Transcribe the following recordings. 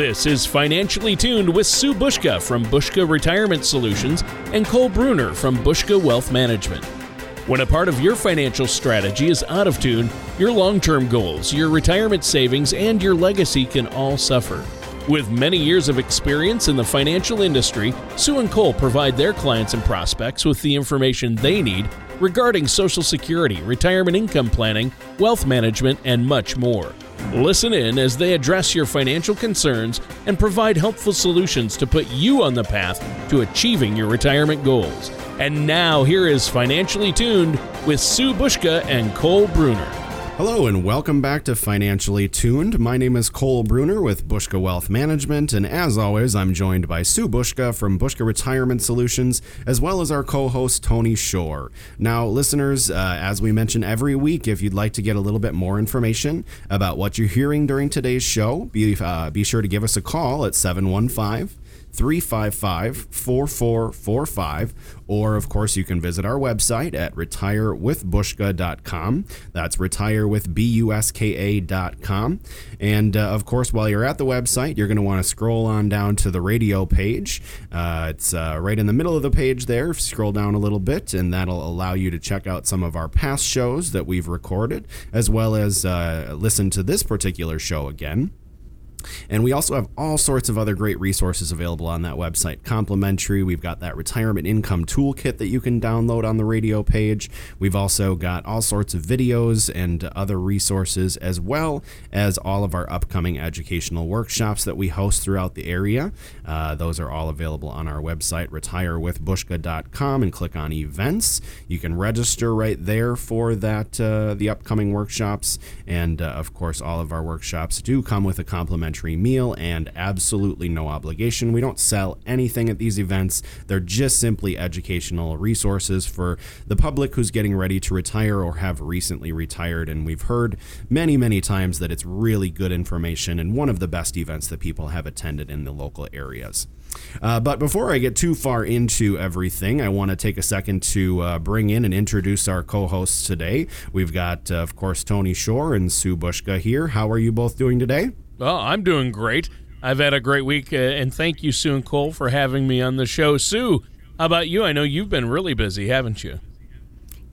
This is Financially Tuned with Sue Buska from Buska Retirement Solutions and Cole Bruner from Buska Wealth Management. When a part of your financial strategy is out of tune, your long-term goals, your retirement savings, and your legacy can all suffer. With many years of experience in the financial industry, Sue and Cole provide their clients and prospects with the information they need regarding Social Security, retirement income planning, wealth management, and much more. Listen in as they address your financial concerns and provide helpful solutions to put you on the path to achieving your retirement goals. And now here is Financially Tuned with Sue Buska and Cole Bruner. Hello and welcome back to Financially Tuned. My name is Cole Bruner with Buska Wealth Management, and as always, I'm joined by Sue Buska from Buska Retirement Solutions, as well as our co-host Tony Shore. Now, listeners, as we mention every week, if you'd like to get a little bit more information about what you're hearing during today's show, be sure to give us a call at 715-355-4445, or of course you can visit our website at retirewithbuska.com. that's retirewithbuska.com. and of course, while you're at the website, you're going to want to scroll on down to the radio page. It's right in the middle of the page there. Scroll down a little bit, and that'll allow you to check out some of our past shows that we've recorded, as well as listen to this particular show again. And we also have all sorts of other great resources available on that website. Complimentary. We've got that retirement income toolkit that you can download on the radio page. We've also got all sorts of videos and other resources, as well as all of our upcoming educational workshops that we host throughout the area. Those are all available on our website, retirewithbuska.com, and click on events. You can register right there for that, the upcoming workshops. And of course, all of our workshops do come with a complimentary meal and absolutely no obligation. We don't sell anything at these events. They're just simply educational resources for the public who's getting ready to retire or have recently retired. And we've heard many, many times that it's really good information and one of the best events that people have attended in the local areas. But before I get too far into everything, I want to take a second to bring in and introduce our co-hosts today. We've got, of course, Tony Shore and Sue Buska here. How are you both doing today? Well, I'm doing great. I've had a great week, and thank you, Sue and Cole, for having me on the show. Sue, how about you? I know you've been really busy, haven't you?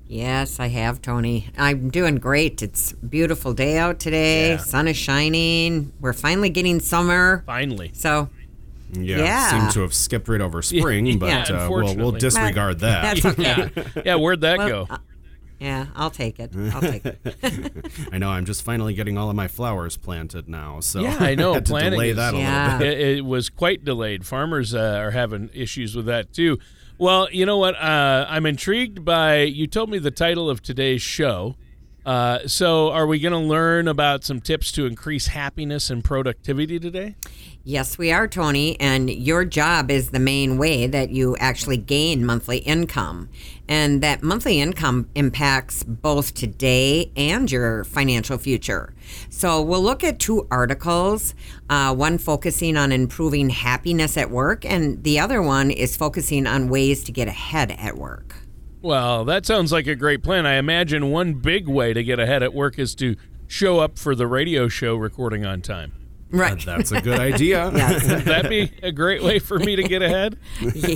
Yes, I have, Tony. I'm doing great. It's a beautiful day out today. Yeah. Sun is shining. We're finally getting summer. Finally. So, yeah. Seem to have skipped right over spring, but we'll disregard that. That's okay. Yeah, where'd that go? Yeah, I'll take it. I know, I'm just finally getting all of my flowers planted now. So yeah, I know. I had to delay that a little bit. It was quite delayed. Farmers are having issues with that too. Well, you know what? I'm intrigued by, you told me the title of today's show. So are we going to learn about some tips to increase happiness and productivity today? Yes, we are, Tony. And your job is the main way that you actually gain monthly income. And that monthly income impacts both today and your financial future. So we'll look at two articles, one focusing on improving happiness at work, and the other one is focusing on ways to get ahead at work. Well, that sounds like a great plan. I imagine one big way to get ahead at work is to show up for the radio show recording on time. Right. That's a good idea. Yes. Would that be a great way for me to get ahead? Yeah.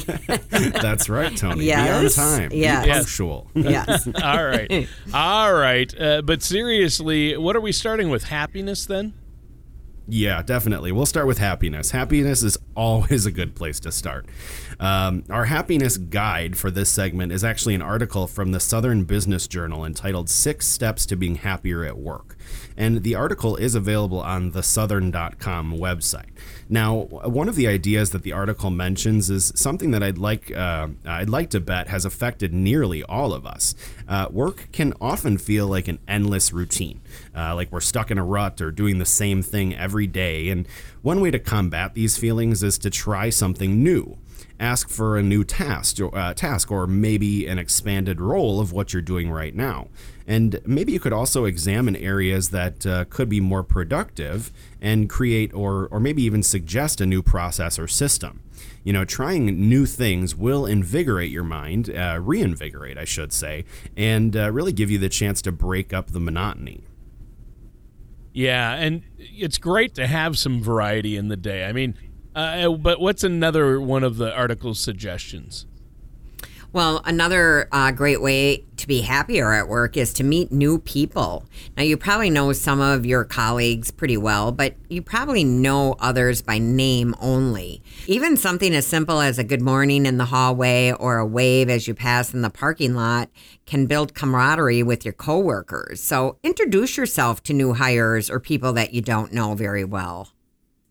That's right, Tony. Yes. Be on time. Yes. Be punctual. Yes. All right. But seriously, what are we starting with? Happiness, then? Yeah, definitely. We'll start with happiness. Happiness is always a good place to start. Our happiness guide for this segment is actually an article from the Southern Business Journal entitled 6 Steps to Being Happier at Work. And the article is available on the Southern.com website. Now, one of the ideas that the article mentions is something that I'd like to bet has affected nearly all of us. Work can often feel like an endless routine, like we're stuck in a rut or doing the same thing every day. And one way to combat these feelings is to try something new. Ask for a new task or maybe an expanded role of what you're doing right now. And maybe you could also examine areas that could be more productive and create or maybe even suggest a new process or system. You know, trying new things will invigorate your mind, reinvigorate, I should say, and really give you the chance to break up the monotony. Yeah, and it's great to have some variety in the day. I mean, but what's another one of the article's suggestions? Well, another great way to be happier at work is to meet new people. Now, you probably know some of your colleagues pretty well, but you probably know others by name only. Even something as simple as a good morning in the hallway or a wave as you pass in the parking lot can build camaraderie with your coworkers. So introduce yourself to new hires or people that you don't know very well.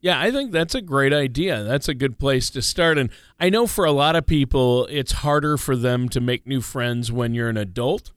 Yeah, I think that's a great idea. That's a good place to start. And I know for a lot of people, it's harder for them to make new friends when you're an adult.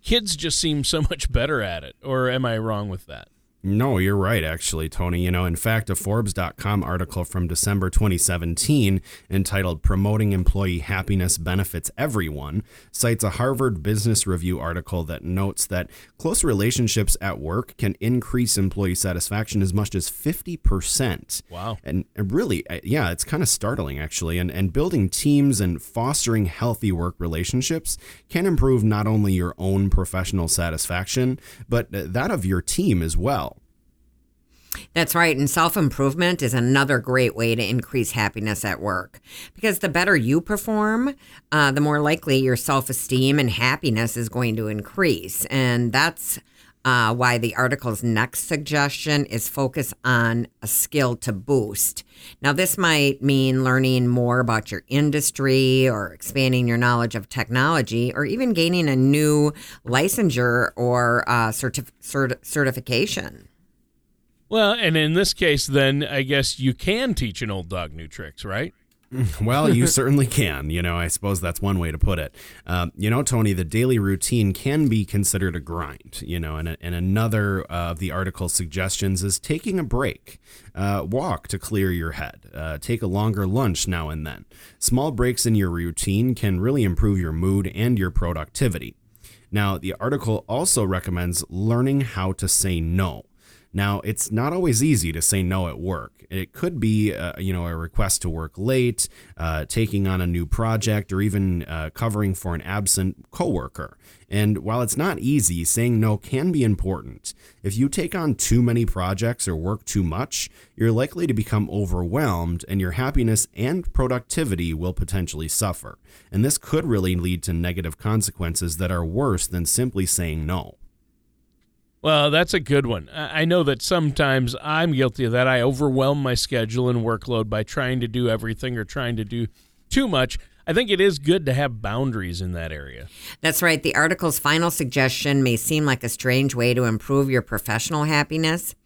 Kids just seem so much better at it. Or am I wrong with that? No, you're right, actually, Tony. You know, in fact, a Forbes.com article from December 2017 entitled Promoting Employee Happiness Benefits Everyone cites a Harvard Business Review article that notes that close relationships at work can increase employee satisfaction as much as 50%. Wow. And really, yeah, it's kind of startling, actually. And building teams and fostering healthy work relationships can improve not only your own professional satisfaction, but that of your team as well. That's right. And self-improvement is another great way to increase happiness at work, because the better you perform, the more likely your self-esteem and happiness is going to increase. And that's why the article's next suggestion is focus on a skill to boost. Now, this might mean learning more about your industry or expanding your knowledge of technology or even gaining a new licensure or certification. Well, and in this case, then, I guess you can teach an old dog new tricks, right? Well, you certainly can. You know, I suppose that's one way to put it. You know, Tony, the daily routine can be considered a grind, you know, and another of the article's suggestions is taking a break. Walk to clear your head. Take a longer lunch now and then. Small breaks in your routine can really improve your mood and your productivity. Now, the article also recommends learning how to say no. Now, it's not always easy to say no at work. It could be, you know, a request to work late, taking on a new project, or even covering for an absent coworker. And while it's not easy, saying no can be important. If you take on too many projects or work too much, you're likely to become overwhelmed, and your happiness and productivity will potentially suffer. And this could really lead to negative consequences that are worse than simply saying no. Well, that's a good one. I know that sometimes I'm guilty of that. I overwhelm my schedule and workload by trying to do everything or trying to do too much. I think it is good to have boundaries in that area. That's right. The article's final suggestion may seem like a strange way to improve your professional happiness.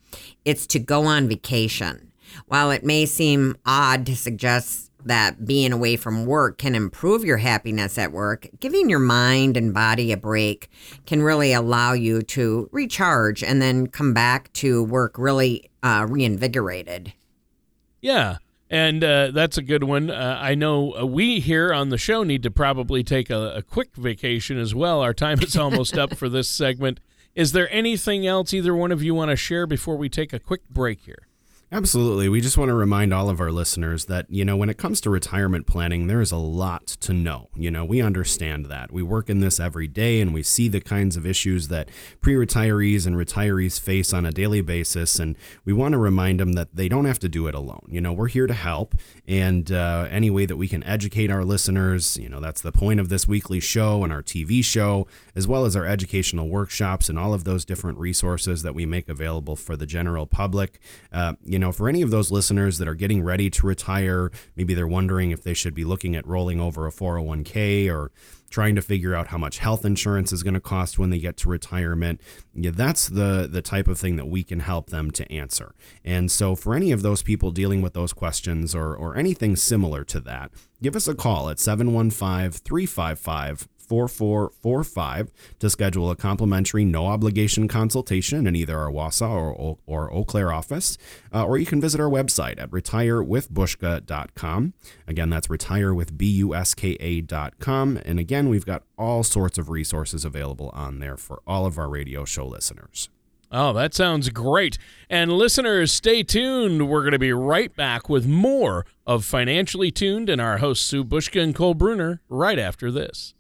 It's to go on vacation. While it may seem odd to suggest that being away from work can improve your happiness at work, giving your mind and body a break can really allow you to recharge and then come back to work really reinvigorated. Yeah, and that's a good one. I know we here on the show need to probably take a quick vacation as well. Our time is almost up for this segment. Is there anything else either one of you want to share before we take a quick break here? Absolutely. We just want to remind all of our listeners that, you know, when it comes to retirement planning, there is a lot to know. You know, we understand that. We work in this every day, and we see the kinds of issues that pre-retirees and retirees face on a daily basis. And we want to remind them that they don't have to do it alone. You know, we're here to help. And any way that we can educate our listeners, you know, that's the point of this weekly show and our TV show, as well as our educational workshops and all of those different resources that we make available for the general public. You know, for any of those listeners that are getting ready to retire, maybe they're wondering if they should be looking at rolling over a 401k or trying to figure out how much health insurance is going to cost when they get to retirement. Yeah, that's the type of thing that we can help them to answer. And so for any of those people dealing with those questions or anything similar to that, give us a call at 715-355-4445 to schedule a complimentary, no obligation consultation in either our Wausau or Eau Claire office, or you can visit our website at retirewithbuska.com. Again, that's retirewithbuska.com. And again, we've got all sorts of resources available on there for all of our radio show listeners. Oh, that sounds great. And listeners, stay tuned. We're going to be right back with more of Financially Tuned and our hosts, Sue Buska and Cole Bruner, right after this.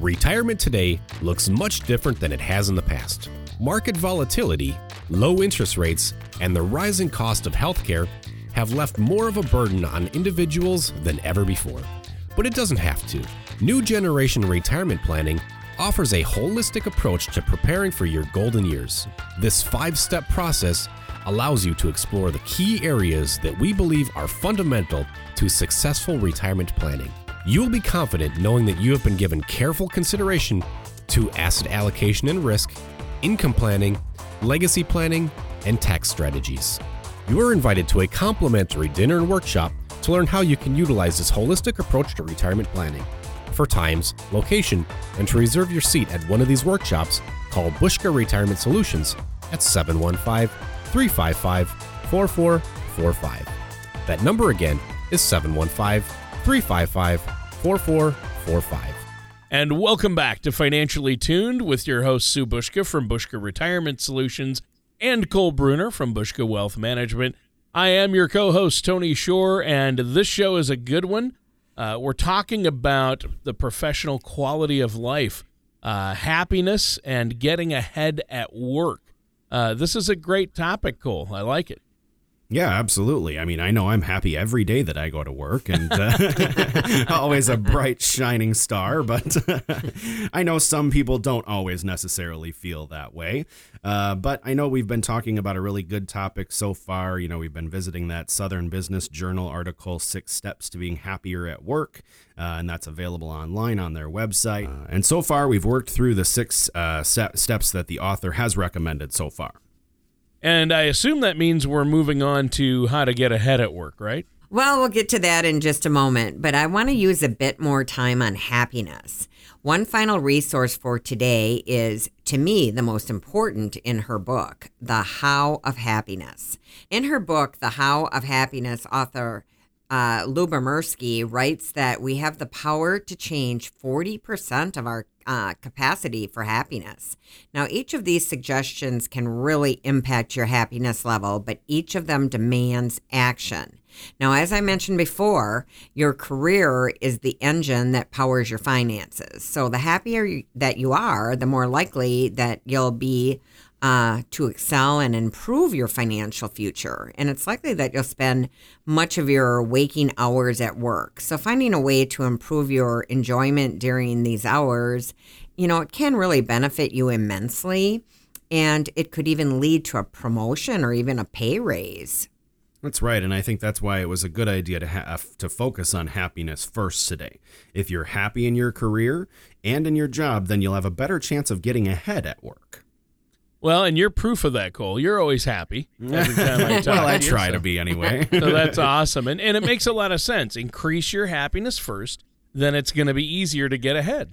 Retirement today looks much different than it has in the past. market volatility, low interest rates, and the rising cost of healthcare have left more of a burden on individuals than ever before. But it doesn't have to. New Generation Retirement Planning offers a holistic approach to preparing for your golden years. This five-step process allows you to explore the key areas that we believe are fundamental to successful retirement planning. You'll be confident knowing that you have been given careful consideration to asset allocation and risk, income planning, legacy planning, and tax strategies. You are invited to a complimentary dinner and workshop to learn how you can utilize this holistic approach to retirement planning. For times, location, and to reserve your seat at one of these workshops, call Buska Retirement Solutions at 715-355-4445. That number again is 715-355-4445. And welcome back to Financially Tuned with your host, Sue Buska from Buska Retirement Solutions, and Cole Bruner from Buska Wealth Management. I am your co-host, Tony Shore, and this show is a good one. We're talking about the professional quality of life, happiness, and getting ahead at work. This is a great topic, Cole. I like it. Yeah, absolutely. I mean, I know I'm happy every day that I go to work and always a bright, shining star, but I know some people don't always necessarily feel that way. But I know we've been talking about a really good topic so far. You know, we've been visiting that Southern Business Journal article, 6 Steps to Being Happier at Work, and that's available online on their website. And so far, we've worked through the 6 steps that the author has recommended so far. And I assume that means we're moving on to how to get ahead at work, right? Well, we'll get to that in just a moment, but I want to use a bit more time on happiness. One final resource for today is, to me, the most important in her book, The How of Happiness. In her book, The How of Happiness, author Lubomirsky writes that we have the power to change 40% of our capacity for happiness. Now, each of these suggestions can really impact your happiness level, but each of them demands action. Now, as I mentioned before, your career is the engine that powers your finances. So the happier that you are, the more likely that you'll be to excel and improve your financial future. And it's likely that you'll spend much of your waking hours at work. So finding a way to improve your enjoyment during these hours, you know, it can really benefit you immensely. And it could even lead to a promotion or even a pay raise. That's right, and I think that's why it was a good idea to focus on happiness first today. If you're happy in your career and in your job, then you'll have a better chance of getting ahead at work. Well, and you're proof of that, Cole. You're always happy every time I talk. Well, I try to be anyway. So that's awesome, and it makes a lot of sense. Increase your happiness first, then it's going to be easier to get ahead.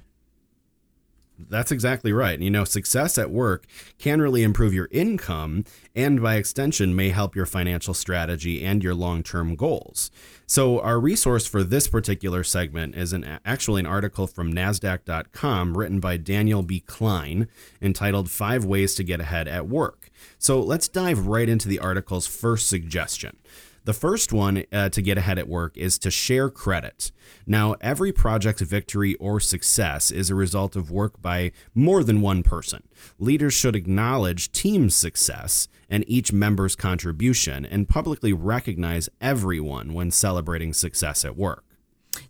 That's exactly right. You know, success at work can really improve your income and by extension may help your financial strategy and your long-term goals. So our resource for this particular segment is actually an article from NASDAQ.com written by Daniel B. Klein entitled 5 Ways to Get Ahead at Work. So let's dive right into the article's first suggestion. The first one to get ahead at work is to share credit. Now, every project's victory or success is a result of work by more than one person. Leaders should acknowledge team success and each member's contribution and publicly recognize everyone when celebrating success at work.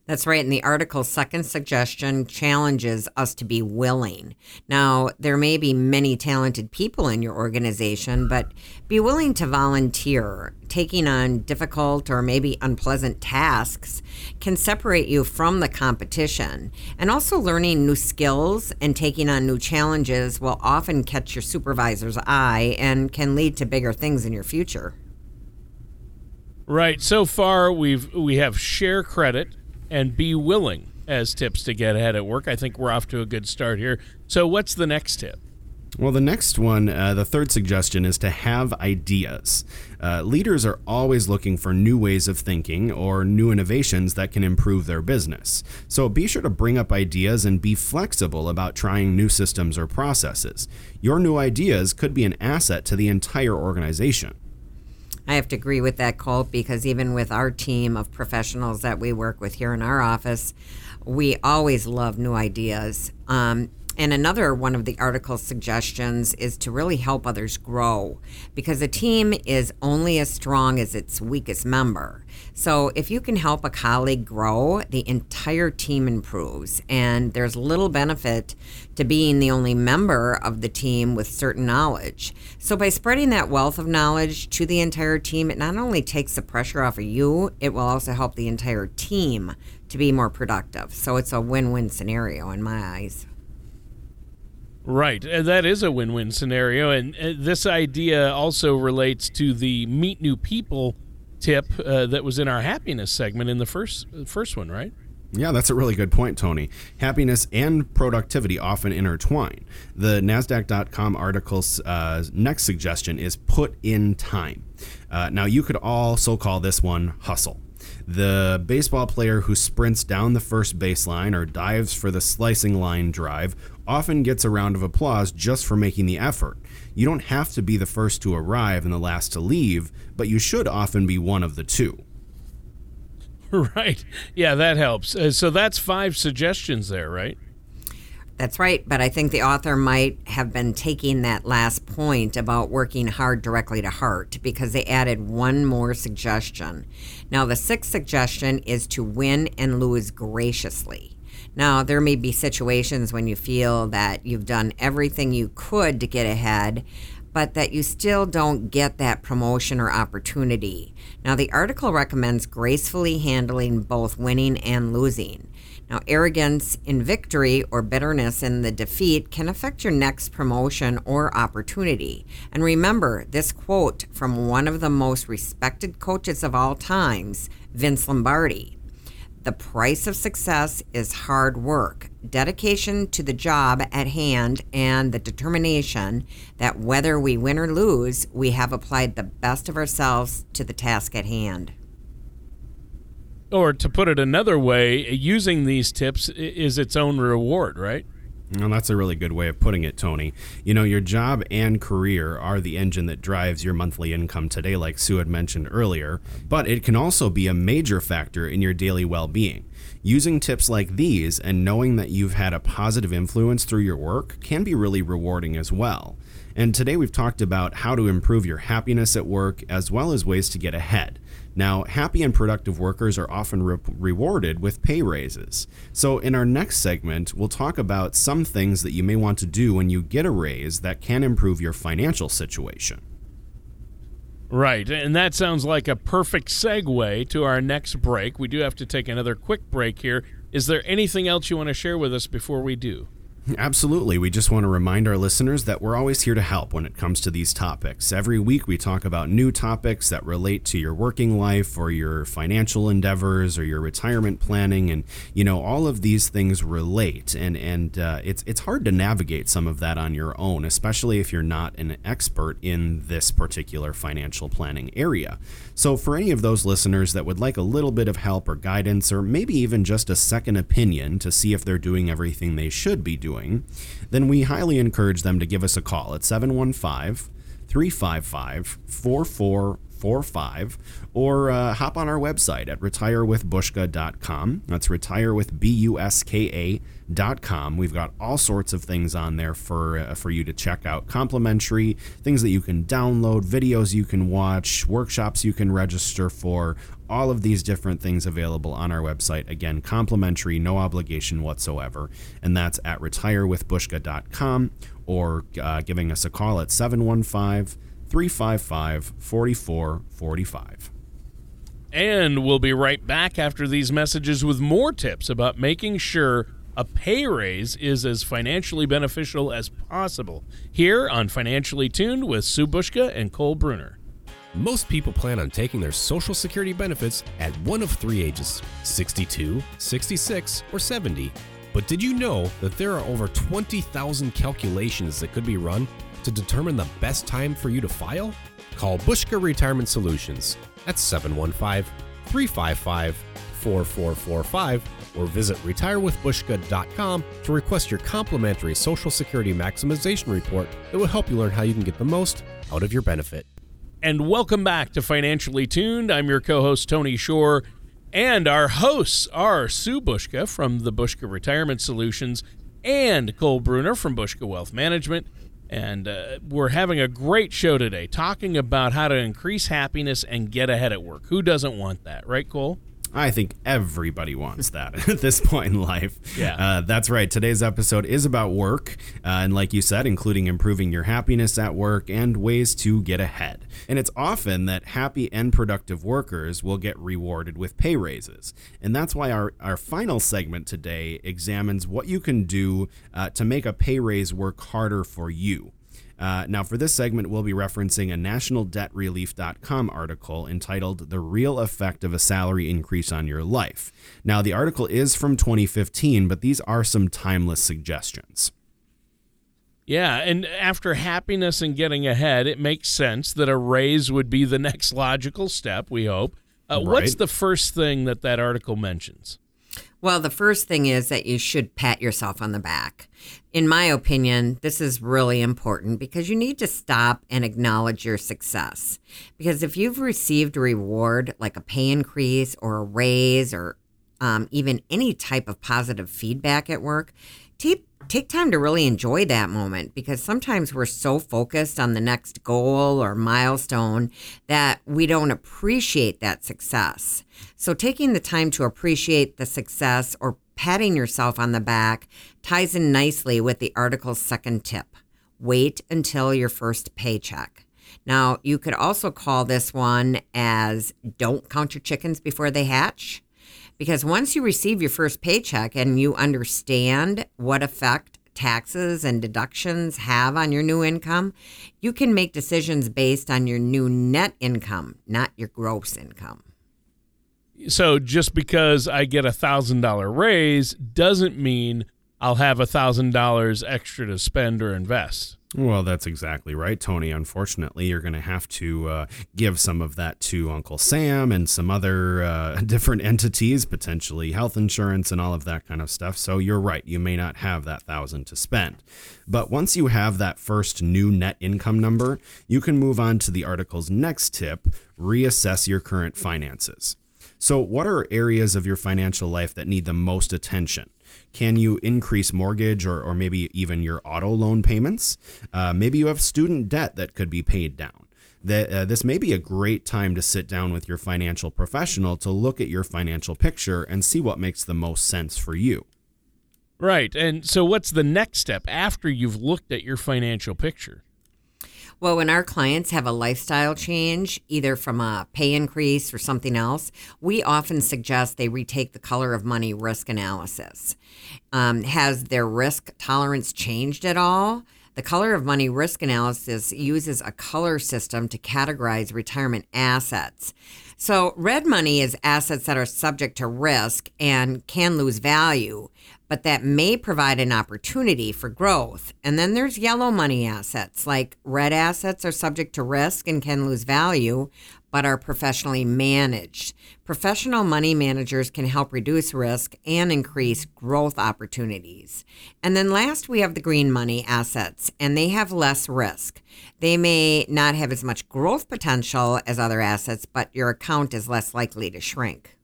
That's right. And the article's second suggestion challenges us to be willing. Now, there may be many talented people in your organization, but be willing to volunteer. Taking on difficult or maybe unpleasant tasks can separate you from the competition. And also learning new skills and taking on new challenges will often catch your supervisor's eye and can lead to bigger things in your future. Right. So far, we have share credit and be willing as tips to get ahead at work. I think we're off to a good start here. So what's the next tip? Well, the next one, the third suggestion is to have ideas. Leaders are always looking for new ways of thinking or new innovations that can improve their business. So be sure to bring up ideas and be flexible about trying new systems or processes. Your new ideas could be an asset to the entire organization. I have to agree with that, Colt, because even with our team of professionals that we work with here in our office, we always love new ideas. And another one of the article suggestions is to really help others grow, because a team is only as strong as its weakest member. So if you can help a colleague grow, the entire team improves. And there's little benefit to being the only member of the team with certain knowledge. So by spreading that wealth of knowledge to the entire team, it not only takes the pressure off of you, it will also help the entire team to be more productive. So it's a win-win scenario in my eyes. Right. That is a win-win scenario. And this idea also relates to the meet new people tip that was in our happiness segment in the first one, right? Yeah, that's a really good point, Tony. Happiness and productivity often intertwine. The NASDAQ.com article's next suggestion is put in time. Now, you could also call this one hustle. The baseball player who sprints down the first baseline or dives for the slicing line drive often gets a round of applause just for making the effort. You don't have to be the first to arrive and the last to leave, but you should often be one of the two. Right. Yeah, that helps. So that's 5 suggestions there, right? That's right, but I think the author might have been taking that last point about working hard directly to heart, because they added one more suggestion. Now, the 6th suggestion is to win and lose graciously. Now, there may be situations when you feel that you've done everything you could to get ahead, but that you still don't get that promotion or opportunity. Now, the article recommends gracefully handling both winning and losing. Now, arrogance in victory or bitterness in the defeat can affect your next promotion or opportunity. And remember this quote from one of the most respected coaches of all times, Vince Lombardi. The price of success is hard work, dedication to the job at hand, and the determination that whether we win or lose, we have applied the best of ourselves to the task at hand. Or to put it another way, using these tips is its own reward, right? Well, that's a really good way of putting it, Tony. You know, your job and career are the engine that drives your monthly income today, like Sue had mentioned earlier, but it can also be a major factor in your daily well-being. Using tips like these and knowing that you've had a positive influence through your work can be really rewarding as well. And today we've talked about how to improve your happiness at work, as well as ways to get ahead. Now, happy and productive workers are often rewarded with pay raises. So in our next segment, we'll talk about some things that you may want to do when you get a raise that can improve your financial situation. Right, and that sounds like a perfect segue to our next break. We do have to take another quick break here. Is there anything else you want to share with us before we do? Absolutely. We just want to remind our listeners that we're always here to help when it comes to these topics. Every week we talk about new topics that relate to your working life or your financial endeavors or your retirement planning. And, you know, all of these things relate. And it's hard to navigate some of that on your own, especially if you're not an expert in this particular financial planning area. So for any of those listeners that would like a little bit of help or guidance, or maybe even just a second opinion to see if they're doing everything they should be doing, then we highly encourage them to give us a call at 715-355-4445 or hop on our website at retirewithbuska.com. That's retirewithbuska.com. We've got all sorts of things on there for you to check out. Complimentary things that you can download, videos you can watch, workshops you can register for, all of these different things available on our website. Again, complimentary, no obligation whatsoever. And that's at retirewithbuska.com or giving us a call at 715-355-4445. And we'll be right back after these messages with more tips about making sure a pay raise is as financially beneficial as possible here on Financially Tuned with Sue Buska and Cole Bruner. Most people plan on taking their Social Security benefits at one of 3 ages, 62, 66, or 70. But did you know that there are over 20,000 calculations that could be run to determine the best time for you to file? Call Buska Retirement Solutions at 715-355-4445 or visit retirewithbuska.com to request your complimentary Social Security maximization report that will help you learn how you can get the most out of your benefit. And welcome back to Financially Tuned. I'm your co-host, Tony Shore, and our hosts are Sue Buska from the Buska Retirement Solutions and Cole Bruner from Buska Wealth Management. And we're having a great show today talking about how to increase happiness and get ahead at work. Who doesn't want that? Right, Cole? I think everybody wants that at this point in life. Yeah, that's right. Today's episode is about work. And like you said, including improving your happiness at work and ways to get ahead. And it's often that happy and productive workers will get rewarded with pay raises. And that's why our final segment today examines what you can do to make a pay raise work harder for you. Now, for this segment, we'll be referencing a NationalDebtRelief.com article entitled The Real Effect of a Salary Increase on Your Life. Now, the article is from 2015, but these are some timeless suggestions. Yeah, and after happiness and getting ahead, it makes sense that a raise would be the next logical step, we hope. Right. What's the first thing that article mentions? Well, the first thing is that you should pat yourself on the back. In my opinion, this is really important because you need to stop and acknowledge your success. Because if you've received a reward like a pay increase or a raise or even any type of positive feedback at work, take time to really enjoy that moment, because sometimes we're so focused on the next goal or milestone that we don't appreciate that success. So taking the time to appreciate the success or patting yourself on the back ties in nicely with the article's second tip. Wait until your first paycheck. Now, you could also call this one as don't count your chickens before they hatch. Because once you receive your first paycheck and you understand what effect taxes and deductions have on your new income, you can make decisions based on your new net income, not your gross income. So just because I get a $1,000 raise doesn't mean I'll have a $1,000 extra to spend or invest. Well, that's exactly right, Tony. Unfortunately, you're going to have to give some of that to Uncle Sam and some other different entities, potentially health insurance and all of that kind of stuff. So you're right. You may not have that $1,000 to spend. But once you have that first new net income number, you can move on to the article's next tip, reassess your current finances. So what are areas of your financial life that need the most attention? Can you increase mortgage or maybe even your auto loan payments? Maybe you have student debt that could be paid down. This may be a great time to sit down with your financial professional to look at your financial picture and see what makes the most sense for you. Right. And so what's the next step after you've looked at your financial picture? Well, when our clients have a lifestyle change, either from a pay increase or something else, we often suggest they retake the color of money risk analysis. Has their risk tolerance changed at all? The color of money risk analysis uses a color system to categorize retirement assets. So red money is assets that are subject to risk and can lose value, but that may provide an opportunity for growth. And then there's yellow money assets, like red assets are subject to risk and can lose value, but are professionally managed. Professional money managers can help reduce risk and increase growth opportunities. And then last, we have the green money assets, and they have less risk. They may not have as much growth potential as other assets, but your account is less likely to shrink.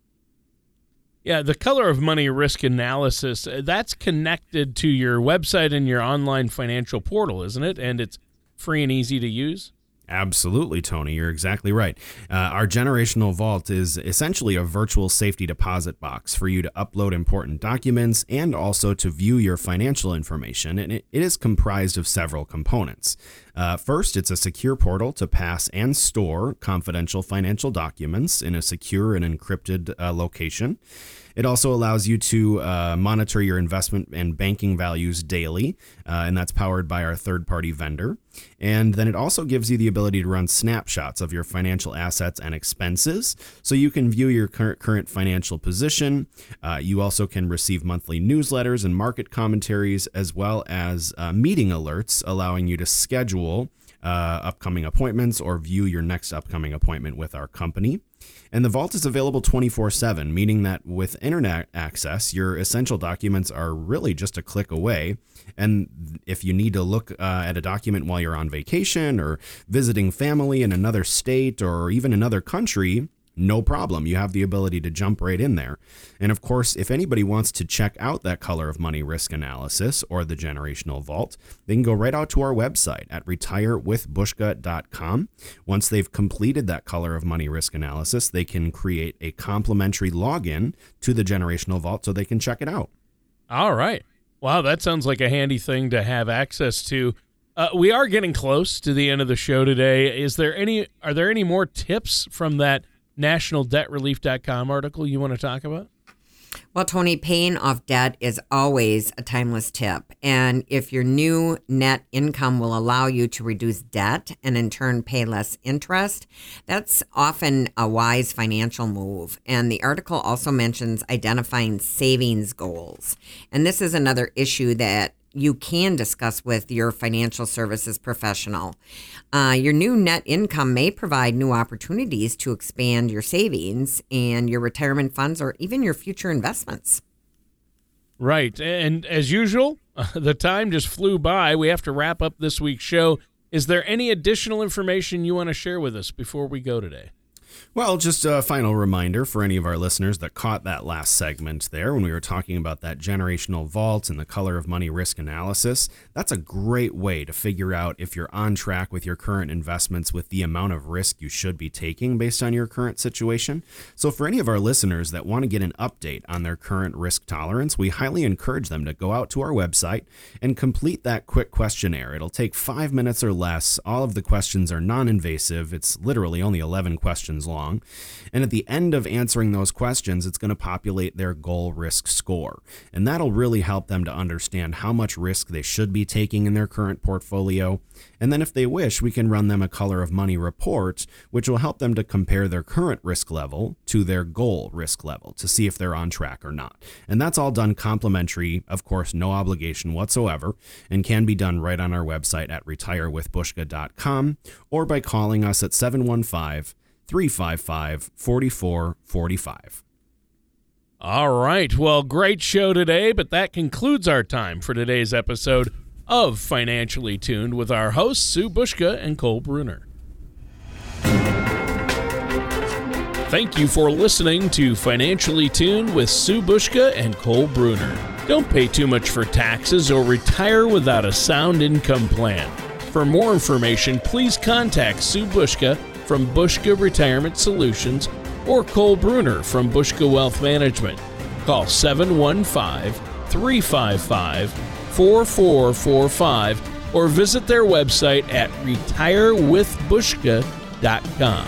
Yeah, the color of money risk analysis, that's connected to your website and your online financial portal, isn't it? And it's free and easy to use. Absolutely, Tony. You're exactly right. Our generational vault is essentially a virtual safety deposit box for you to upload important documents and also to view your financial information. And it is comprised of several components. First, it's a secure portal to pass and store confidential financial documents in a secure and encrypted location. It also allows you to monitor your investment and banking values daily, and that's powered by our third-party vendor. And then it also gives you the ability to run snapshots of your financial assets and expenses, so you can view your current financial position. You also can receive monthly newsletters and market commentaries, as well as meeting alerts, allowing you to schedule upcoming appointments or view your next upcoming appointment with our company. And the vault is available 24/7, meaning that with internet access, your essential documents are really just a click away. And if you need to look at a document while you're on vacation or visiting family in another state or even another country, no problem. You have the ability to jump right in there. And of course, if anybody wants to check out that color of money risk analysis or the generational vault, they can go right out to our website at retirewithbuska.com. Once they've completed that color of money risk analysis, they can create a complimentary login to the generational vault so they can check it out. All right. Wow, that sounds like a handy thing to have access to. We are getting close to the end of the show today. Are there any more tips from that NationalDebtRelief.com article you want to talk about? Well, Tony, paying off debt is always a timeless tip. And if your new net income will allow you to reduce debt and in turn pay less interest, that's often a wise financial move. And the article also mentions identifying savings goals. And this is another issue that you can discuss with your financial services professional. Your new net income may provide new opportunities to expand your savings and your retirement funds or even your future investments. Right. And as usual, the time just flew by. We have to wrap up this week's show. Is there any additional information you want to share with us before we go today? Well, just a final reminder for any of our listeners that caught that last segment there when we were talking about that generational vault and the color of money risk analysis. That's a great way to figure out if you're on track with your current investments with the amount of risk you should be taking based on your current situation. So for any of our listeners that want to get an update on their current risk tolerance, we highly encourage them to go out to our website and complete that quick questionnaire. It'll take 5 minutes or less. All of the questions are non-invasive. It's literally only 11 questions long. And at the end of answering those questions, it's going to populate their goal risk score. And that'll really help them to understand how much risk they should be taking in their current portfolio. And then if they wish, we can run them a color of money report, which will help them to compare their current risk level to their goal risk level to see if they're on track or not. And that's all done complimentary, of course, no obligation whatsoever, and can be done right on our website at retirewithbuska.com or by calling us at 715-355-4445. All right. Well, great show today, but that concludes our time for today's episode of Financially Tuned with our hosts, Sue Buska and Cole Bruner. Thank you for listening to Financially Tuned with Sue Buska and Cole Bruner. Don't pay too much for taxes or retire without a sound income plan. For more information, please contact Sue Buska from Buska Retirement Solutions or Cole Bruner from Buska Wealth Management. Call 715-355-4445 or visit their website at retirewithbuska.com.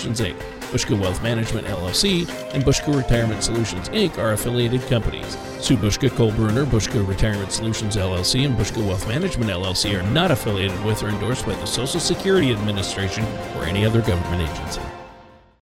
Inc. Buska Wealth Management, LLC, and Buska Retirement Solutions, Inc. are affiliated companies. Sue Buska, Cole Bruner, Buska Retirement Solutions, LLC, and Buska Wealth Management, LLC are not affiliated with or endorsed by the Social Security Administration or any other government agency.